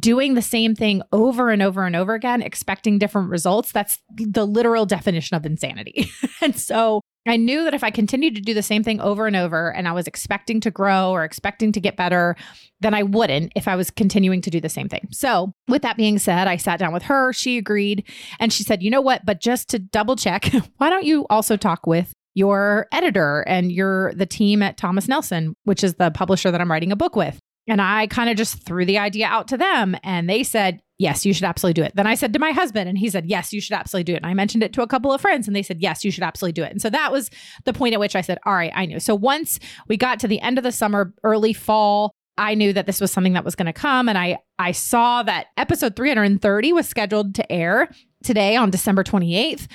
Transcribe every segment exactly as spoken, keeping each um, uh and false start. doing the same thing over and over and over again, expecting different results, that's the literal definition of insanity. And so I knew that if I continued to do the same thing over and over and I was expecting to grow or expecting to get better, then I wouldn't if I was continuing to do the same thing. So with that being said, I sat down with her, she agreed, and she said, you know what, but just to double check, why don't you also talk with your editor and your the team at Thomas Nelson, which is the publisher that I'm writing a book with. And I kind of just threw the idea out to them and they said, yes, you should absolutely do it. Then I said to my husband and he said, yes, you should absolutely do it. And I mentioned it to a couple of friends and they said, yes, you should absolutely do it. And so that was the point at which I said, all right, I knew. So once we got to the end of the summer, early fall, I knew that this was something that was going to come. And I, I saw that episode three hundred thirty was scheduled to air today on December twenty-eighth.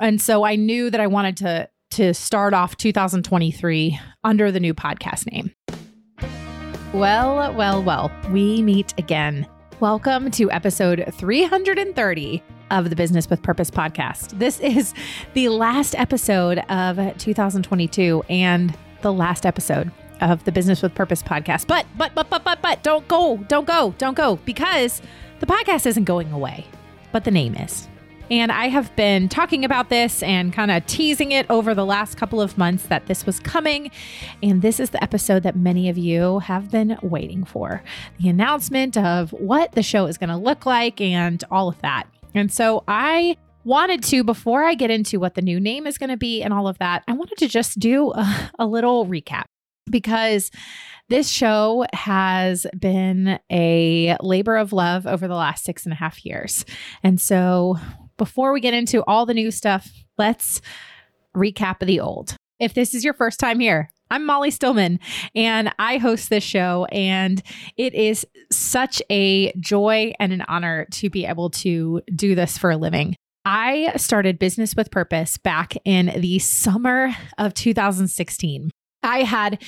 And so I knew that I wanted to to start off two thousand twenty-three under the new podcast name. Well, well, well, we meet again. Welcome to episode three hundred thirty of the Business with Purpose podcast. This is the last episode of two thousand twenty-two and the last episode of the Business with Purpose podcast. But, but, but, but, but, but, don't go, don't go, don't go, because the podcast isn't going away, but the name is. And I have been talking about this and kind of teasing it over the last couple of months that this was coming. And this is the episode that many of you have been waiting for. The announcement of what the show is going to look like and all of that. And so I wanted to, before I get into what the new name is going to be and all of that, I wanted to just do a, a little recap. Because this show has been a labor of love over the last six and a half years. And so before we get into all the new stuff, let's recap the old. If this is your first time here, I'm Molly Stillman and I host this show, and it is such a joy and an honor to be able to do this for a living. I started Business with Purpose back in the summer of two thousand sixteen. I had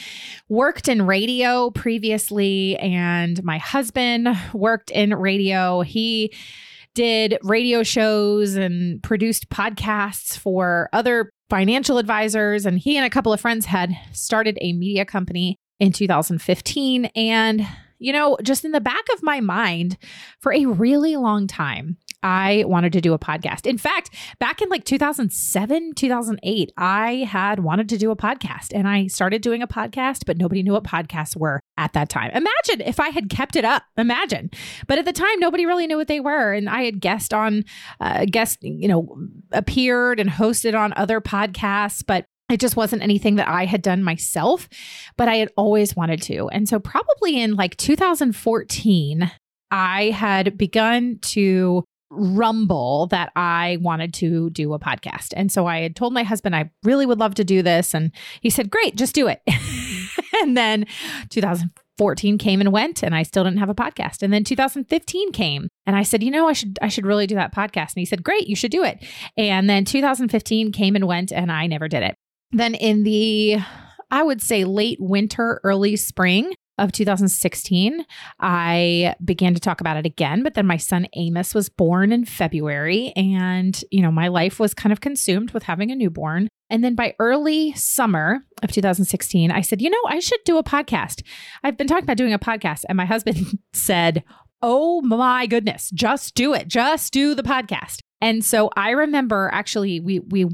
worked in radio previously, and my husband worked in radio. He did radio shows and produced podcasts for other financial advisors. And he and a couple of friends had started a media company in two thousand fifteen. And, you know, just in the back of my mind for a really long time, I wanted to do a podcast. In fact, back in like two thousand seven, two thousand eight, I had wanted to do a podcast, and I started doing a podcast, but nobody knew what podcasts were at that time. Imagine if I had kept it up, imagine. But at the time, nobody really knew what they were. And I had guest on, uh, guest, you know, appeared and hosted on other podcasts, but it just wasn't anything that I had done myself, but I had always wanted to. And so probably in like two thousand fourteen, I had begun to rumble that I wanted to do a podcast. And so I had told my husband, I really would love to do this. And he said, great, just do it. And then two thousand fourteen came and went, and I still didn't have a podcast. And then two thousand fifteen came, and I said, you know, I should, I should really do that podcast. And he said, great, you should do it. And then two thousand fifteen came and went, and I never did it. Then in the, I would say late winter, early spring of two thousand sixteen, I began to talk about it again, but then my son Amos was born in February, and, you know, my life was kind of consumed with having a newborn. And then by early summer of two thousand sixteen, I said, you know, I should do a podcast. I've been talking about doing a podcast. And my husband said, oh my goodness, just do it. Just do the podcast. And so I remember actually we, we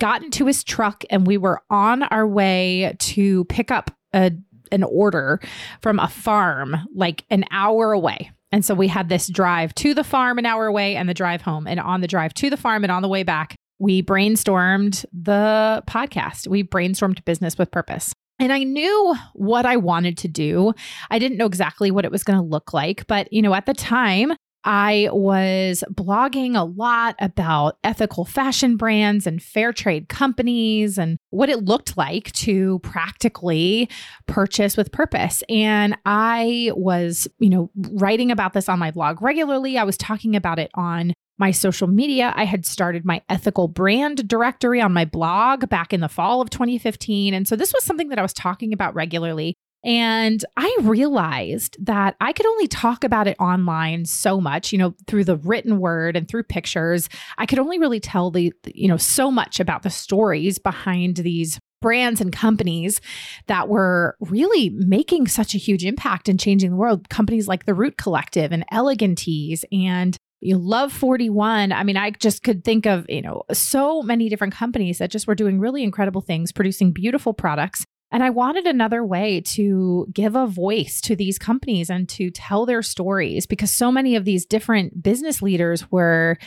got into his truck and we were on our way to pick up a an order from a farm like an hour away. And so we had this drive to the farm an hour away and the drive home. And on the drive to the farm and on the way back, we brainstormed the podcast. We brainstormed Business with Purpose. And I knew what I wanted to do. I didn't know exactly what it was going to look like. But, you know, at the time, I was blogging a lot about ethical fashion brands and fair trade companies and what it looked like to practically purchase with purpose. And I was, you know, writing about this on my blog regularly. I was talking about it on my social media. I had started my ethical brand directory on my blog back in the fall of twenty fifteen. And so this was something that I was talking about regularly. And I realized that I could only talk about it online so much, you know, through the written word and through pictures. I could only really tell the, you know, so much about the stories behind these brands and companies that were really making such a huge impact and changing the world. Companies like the Root Collective and Elegantees and you know, Love forty-one. I mean, I just could think of, you know, so many different companies that just were doing really incredible things, producing beautiful products. And I wanted another way to give a voice to these companies and to tell their stories, because so many of these different business leaders were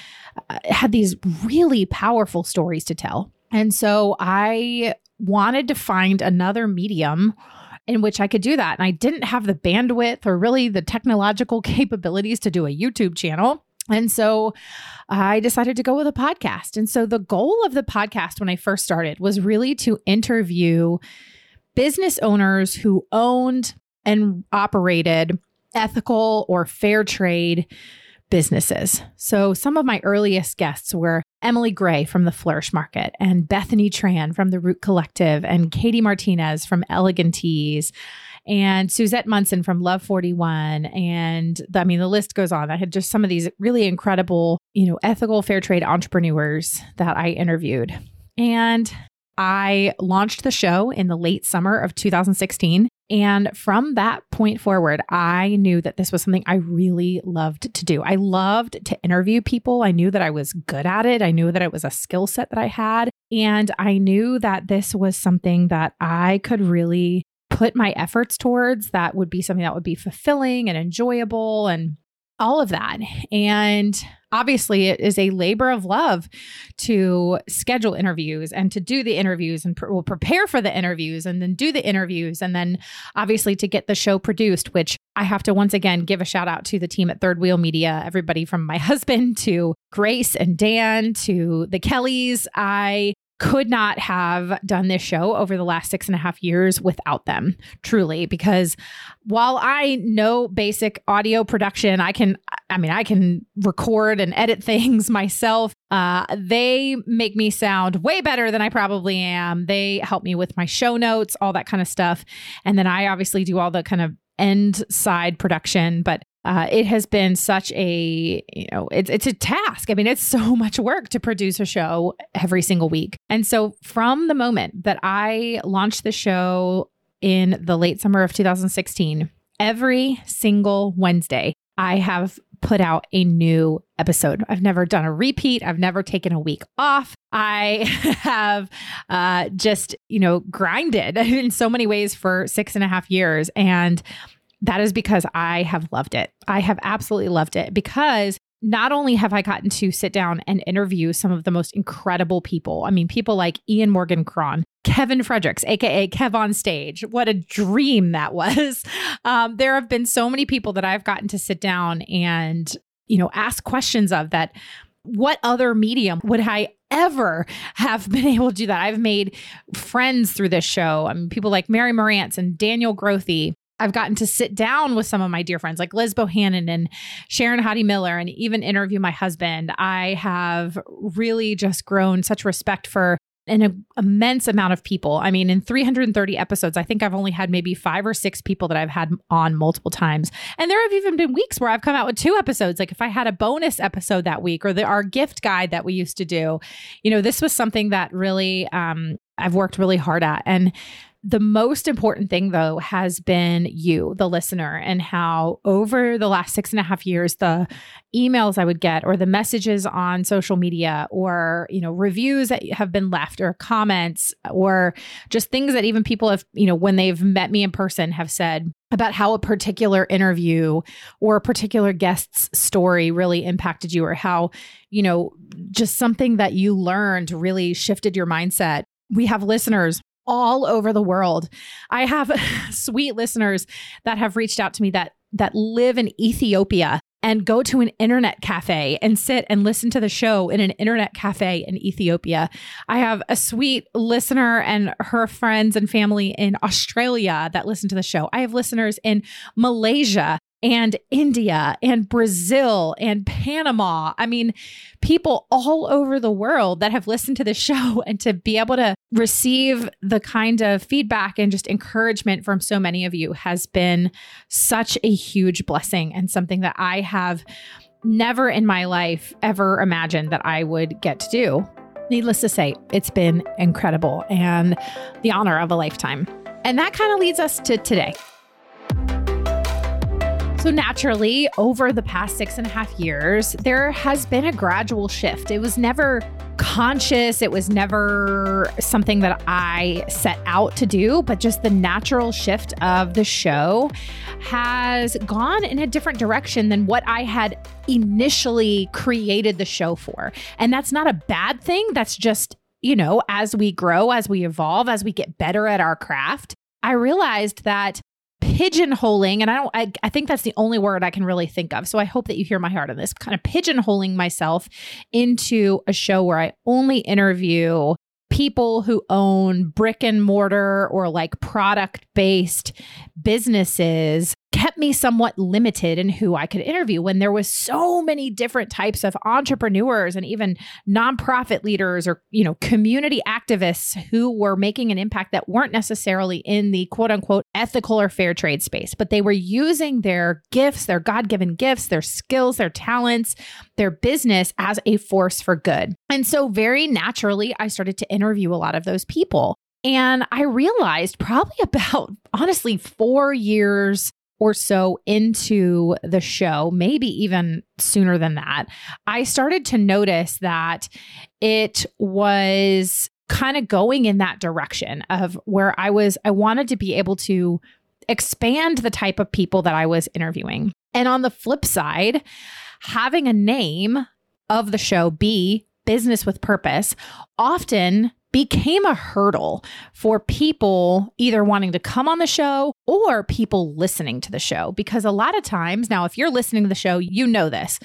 uh, had these really powerful stories to tell. And so I wanted to find another medium in which I could do that. And I didn't have the bandwidth or really the technological capabilities to do a YouTube channel. And so I decided to go with a podcast. And so the goal of the podcast when I first started was really to interview business owners who owned and operated ethical or fair trade businesses. So some of my earliest guests were Emily Gray from the Flourish Market and Bethany Tran from the Root Collective and Katie Martinez from Elegantees and Suzette Munson from Love forty-one. And the, I mean, the list goes on. I had just some of these really incredible, you know, ethical fair trade entrepreneurs that I interviewed. And I launched the show in the late summer of two thousand sixteen. And from that point forward, I knew that this was something I really loved to do. I loved to interview people. I knew that I was good at it. I knew that it was a skill set that I had. And I knew that this was something that I could really put my efforts towards, that would be something that would be fulfilling and enjoyable and all of that. And obviously, it is a labor of love to schedule interviews and to do the interviews and pr- well, prepare for the interviews and then do the interviews. And then obviously to get the show produced, which I have to once again give a shout out to the team at Third Wheel Media, everybody from my husband to Grace and Dan to the Kellys. I could not have done this show over the last six and a half years without them, truly, because while I know basic audio production, I can, I mean, I can record and edit things myself. Uh, they make me sound way better than I probably am. They help me with my show notes, all that kind of stuff. And then I obviously do all the kind of end side production, but Uh, it has been such a, you know, it's it's a task. I mean, it's so much work to produce a show every single week. And so from the moment that I launched the show in the late summer of two thousand sixteen, every single Wednesday, I have put out a new episode. I've never done a repeat. I've never taken a week off. I have uh, just, you know, grinded in so many ways for six and a half years. And that is because I have loved it. I have absolutely loved it, because not only have I gotten to sit down and interview some of the most incredible people. I mean, people like Ian Morgan Cron, Kevin Fredericks, A K A Kev on Stage. What a dream that was. Um, there have been so many people that I've gotten to sit down and, you know, ask questions of that. What other medium would I ever have been able to do that? I've made friends through this show. I mean, people like Mary Marantz and Daniel Grothy. I've gotten to sit down with some of my dear friends like Liz Bohannon and Sharon Hodde Miller and even interview my husband. I have really just grown such respect for an immense amount of people. I mean, in three hundred thirty episodes, I think I've only had maybe five or six people that I've had on multiple times. And there have even been weeks where I've come out with two episodes. Like if I had a bonus episode that week or the, our gift guide that we used to do, you know, this was something that really um, I've worked really hard at. And the most important thing, though, has been you, the listener, and how over the last six and a half years, the emails I would get or the messages on social media or, you know, reviews that have been left or comments or just things that even people have, you know, when they've met me in person have said about how a particular interview or a particular guest's story really impacted you, or how, you know, just something that you learned really shifted your mindset. We have listeners all over the world. I have sweet listeners that have reached out to me that that live in Ethiopia and go to an internet cafe and sit and listen to the show in an internet cafe in Ethiopia. I have a sweet listener and her friends and family in Australia that listen to the show. I have listeners in Malaysia and India and Brazil and Panama. I mean, people all over the world that have listened to the show, and to be able to receive the kind of feedback and just encouragement from so many of you has been such a huge blessing, and something that I have never in my life ever imagined that I would get to do. Needless to say, it's been incredible and the honor of a lifetime. And that kind of leads us to today. So naturally, over the past six and a half years, there has been a gradual shift. It was never conscious. It was never something that I set out to do, but just the natural shift of the show has gone in a different direction than what I had initially created the show for. And that's not a bad thing. That's just, you know, as we grow, as we evolve, as we get better at our craft, I realized that pigeonholing, and I don't, I, I think that's the only word I can really think of. So I hope that you hear my heart on this, kind of pigeonholing myself into a show where I only interview people who own brick and mortar or like product-based businesses kept me somewhat limited in who I could interview, when there was so many different types of entrepreneurs and even nonprofit leaders or, you know, community activists who were making an impact that weren't necessarily in the quote unquote ethical or fair trade space, but they were using their gifts, their God-given gifts, their skills, their talents, their business as a force for good. And so very naturally, I started to interview a lot of those people. And I realized probably about, honestly, four years or so into the show, maybe even sooner than that, I started to notice that it was kind of going in that direction of where I was, I wanted to be able to expand the type of people that I was interviewing. And on the flip side, having a name of the show be Business with Purpose often became a hurdle for people either wanting to come on the show or people listening to the show. Because a lot of times, now if you're listening to the show, you know this,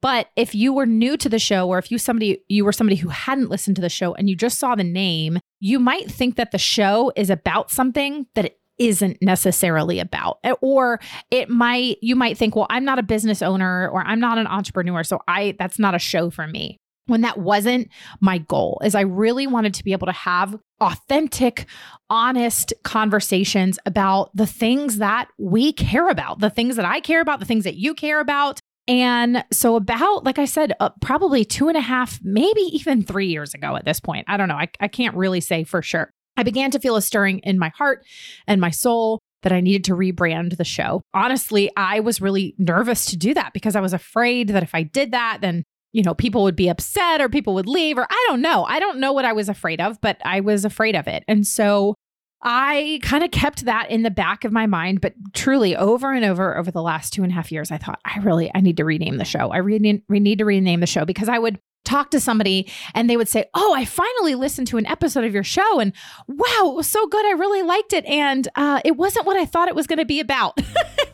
but if you were new to the show, or if you somebody you were somebody who hadn't listened to the show and you just saw the name, you might think that the show is about something that it isn't necessarily about. Or it might, you might think, well, I'm not a business owner, or I'm not an entrepreneur, so I that's not a show for me. When that wasn't my goal, is I really wanted to be able to have authentic, honest conversations about the things that we care about, the things that I care about, the things that you care about. And so about, like I said, uh, probably two and a half, maybe even three years ago at this point, I don't know, I, I can't really say for sure, I began to feel a stirring in my heart and my soul that I needed to rebrand the show. Honestly, I was really nervous to do that because I was afraid that if I did that, then you know, people would be upset or people would leave, or I don't know. I don't know what I was afraid of, but I was afraid of it. And so I kind of kept that in the back of my mind. But truly over and over, over the last two and a half years, I thought, I really, I need to rename the show. I really need to rename the show, because I would talk to somebody and they would say, oh, I finally listened to an episode of your show and wow, it was so good. I really liked it. And uh, it wasn't what I thought it was going to be about.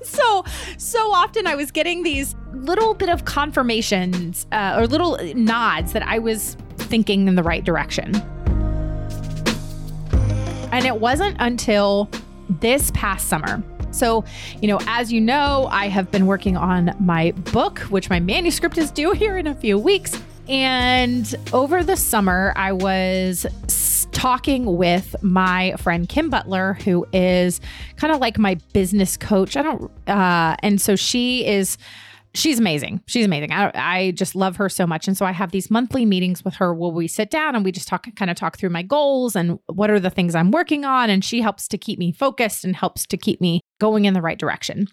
So, so often I was getting these little bit of confirmations uh, or little nods that I was thinking in the right direction. And it wasn't until this past summer. So, you know, as you know, I have been working on my book, which my manuscript is due here in a few weeks. And over the summer, I was talking with my friend Kim Butler, who is kind of like my business coach. I don't, uh, and so she is, she's amazing. She's amazing. I, I just love her so much. And so I have these monthly meetings with her where we sit down and we just talk, kind of talk through my goals and what are the things I'm working on. And she helps to keep me focused and helps to keep me going in the right direction.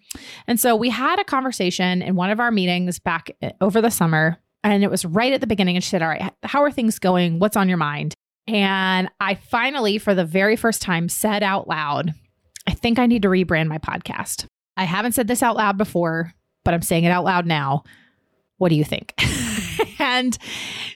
And so we had a conversation in one of our meetings back over the summer, and it was right at the beginning. And she said, all right, how are things going? What's on your mind? And I finally, for the very first time, said out loud, I think I need to rebrand my podcast. I haven't said this out loud before, but I'm saying it out loud now. What do you think? And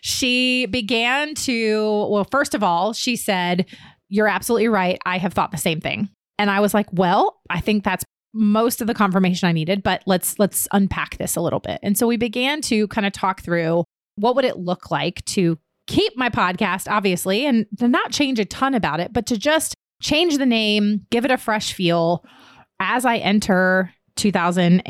she began to, well, first of all, she said, you're absolutely right. I have thought the same thing. And I was like, well, I think that's most of the confirmation I needed, but let's, let's unpack this a little bit. And so we began to kind of talk through what would it look like to keep my podcast, obviously, and to not change a ton about it, but to just change the name, give it a fresh feel as I enter two thousand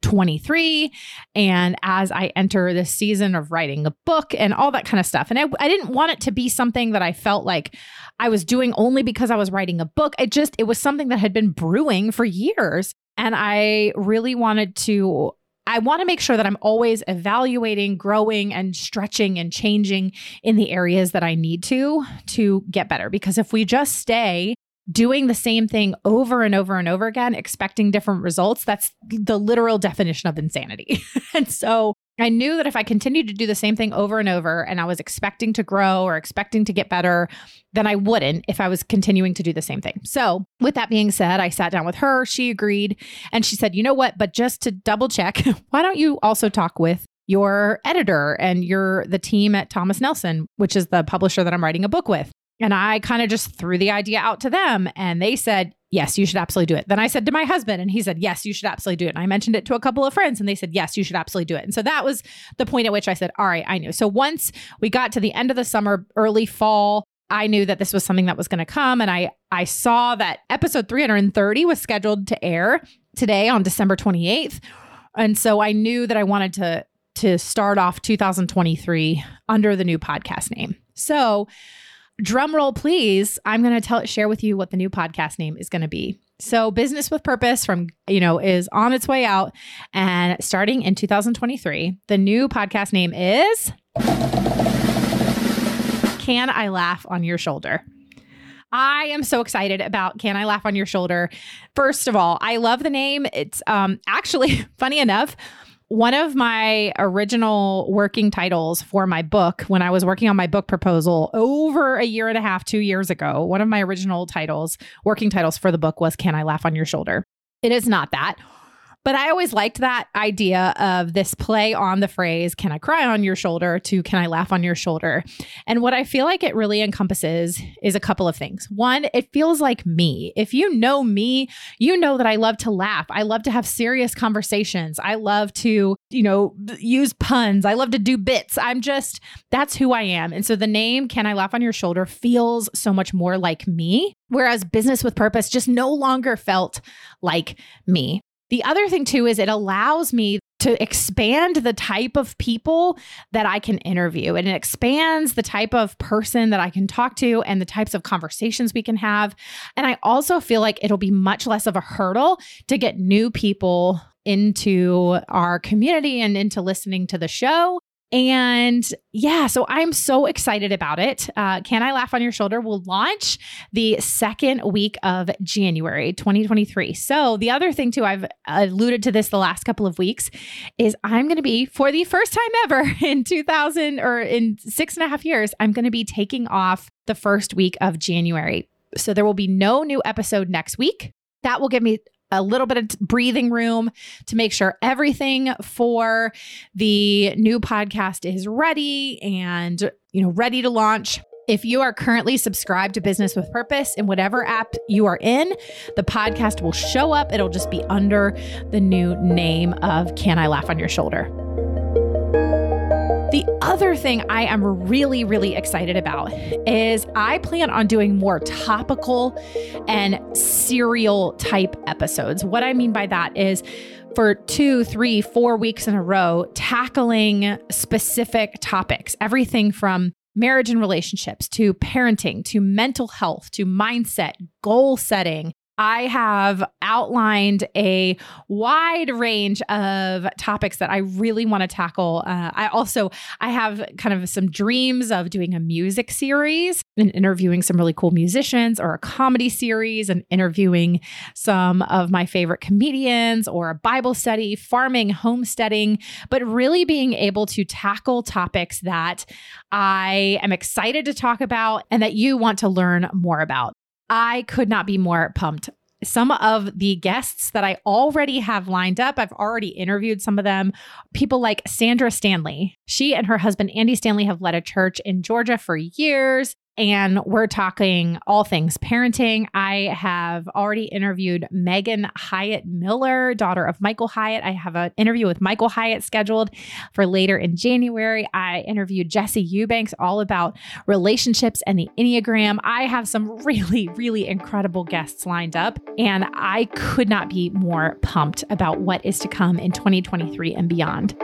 twenty-three. And as I enter this season of writing a book and all that kind of stuff. And I, I didn't want it to be something that I felt like I was doing only because I was writing a book. It just, it was something that had been brewing for years. And I really wanted to, I want to make sure that I'm always evaluating, growing, and stretching and changing in the areas that I need to, to get better. Because if we just stay doing the same thing over and over and over again, expecting different results, that's the literal definition of insanity. And so I knew that if I continued to do the same thing over and over and I was expecting to grow or expecting to get better, then I wouldn't if I was continuing to do the same thing. So with that being said, I sat down with her, she agreed, and she said, you know what, but just to double check, why don't you also talk with your editor and your the team at Thomas Nelson, which is the publisher that I'm writing a book with. And I kind of just threw the idea out to them and they said, yes, you should absolutely do it. Then I said to my husband and he said, yes, you should absolutely do it. And I mentioned it to a couple of friends and they said, yes, you should absolutely do it. And so that was the point at which I said, all right, I knew. So once we got to the end of the summer, early fall, I knew that this was something that was going to come. And I, I saw that episode three hundred thirty was scheduled to air today on December twenty-eighth. And so I knew that I wanted to, to start off two thousand twenty-three under the new podcast name. So drum roll, please. I'm going to tell share with you what the new podcast name is going to be. So Business with Purpose from, you know, is on its way out. And starting in two thousand twenty-three, the new podcast name is Can I Laugh on Your Shoulder? I am so excited about Can I Laugh on Your Shoulder? First of all, I love the name. It's um, actually funny enough. One of my original working titles for my book, when I was working on my book proposal over a year and a half, two years ago, one of my original titles, working titles for the book was Can I Laugh on Your Shoulder? It is not that, but I always liked that idea of this play on the phrase, can I cry on your shoulder to can I laugh on your shoulder? And what I feel like it really encompasses is a couple of things. One, it feels like me. If you know me, you know that I love to laugh. I love to have serious conversations. I love to, you know, use puns. I love to do bits. I'm just, that's who I am. And so the name Can I Laugh on Your Shoulder feels so much more like me, whereas Business with Purpose just no longer felt like me. The other thing too is it allows me to expand the type of people that I can interview, and it expands the type of person that I can talk to and the types of conversations we can have. And I also feel like it'll be much less of a hurdle to get new people into our community and into listening to the show. And yeah, so I'm so excited about it. Uh, Can I Laugh on Your Shoulder will launch the second week of January twenty twenty-three. So the other thing too, I've alluded to this the last couple of weeks, is I'm going to be, for the first time ever in two thousand or in six and a half years, I'm going to be taking off the first week of January. So there will be no new episode next week. That will give me a little bit of breathing room to make sure everything for the new podcast is ready and, you know, ready to launch. If you are currently subscribed to Business with Purpose in whatever app you are in, the podcast will show up. It'll just be under the new name of Can I Laugh on Your Shoulder? The other thing I am really, really excited about is I plan on doing more topical and serial type episodes. What I mean by that is for two, three, four weeks in a row, tackling specific topics, everything from marriage and relationships to parenting, to mental health, to mindset, goal setting. I have outlined a wide range of topics that I really want to tackle. Uh, I also, I have kind of some dreams of doing a music series and interviewing some really cool musicians, or a comedy series and interviewing some of my favorite comedians, or a Bible study, farming, homesteading, but really being able to tackle topics that I am excited to talk about and that you want to learn more about. I could not be more pumped. Some of the guests that I already have lined up, I've already interviewed some of them. People like Sandra Stanley. She and her husband, Andy Stanley, have led a church in Georgia for years. and we're talking all things parenting. I have already interviewed Megan Hyatt Miller, daughter of Michael Hyatt. I have an interview with Michael Hyatt scheduled for later in January. I interviewed Jesse Eubanks all about relationships and the Enneagram. I have some really, really incredible guests lined up, and I could not be more pumped about what is to come in twenty twenty-three and beyond.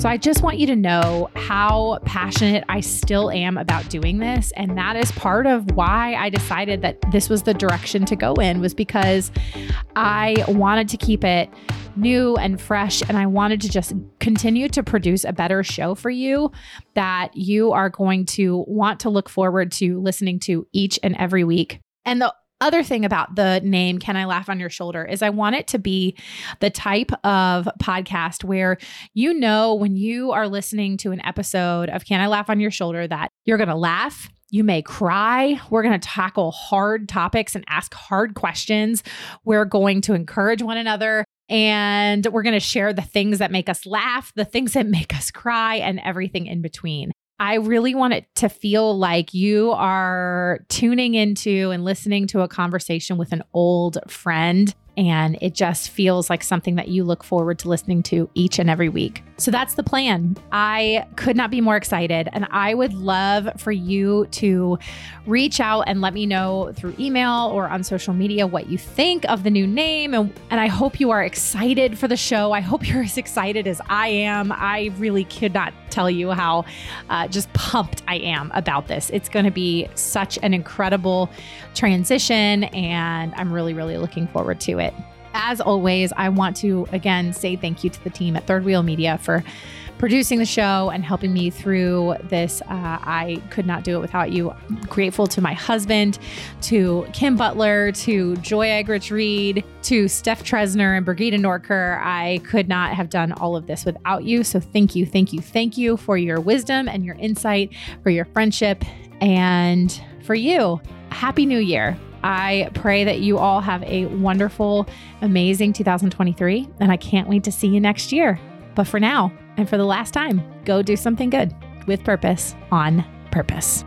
So I just want you to know how passionate I still am about doing this. And that is part of why I decided that this was the direction to go in, was because I wanted to keep it new and fresh. And I wanted to just continue to produce a better show for you that you are going to want to look forward to listening to each and every week. And the other thing about the name, Can I Laugh on Your Shoulder, is I want it to be the type of podcast where you know when you are listening to an episode of Can I Laugh on Your Shoulder that you're going to laugh, you may cry, we're going to tackle hard topics and ask hard questions, we're going to encourage one another, and we're going to share the things that make us laugh, the things that make us cry, and everything in between. I really want it to feel like you are tuning into and listening to a conversation with an old friend, and it just feels like something that you look forward to listening to each and every week. So that's the plan. I could not be more excited, and I would love for you to reach out and let me know through email or on social media what you think of the new name, and, and I hope you are excited for the show. I hope you're as excited as I am. I really could not tell you how uh, just pumped I am about this. It's going to be such an incredible transition, and I'm really, really looking forward to it. As always, I want to, again, say thank you to the team at Third Wheel Media for producing the show and helping me through this. Uh, I could not do it without you. I'm grateful to my husband, to Kim Butler, to Joy Eggrich-Reed, to Steph Tresner and Brigitte Norker. I could not have done all of this without you. So thank you, thank you, thank you for your wisdom and your insight, for your friendship, and for you. Happy New Year. I pray that you all have a wonderful, amazing two thousand twenty-three, and I can't wait to see you next year. But for now, and for the last time, go do something good with purpose, on purpose.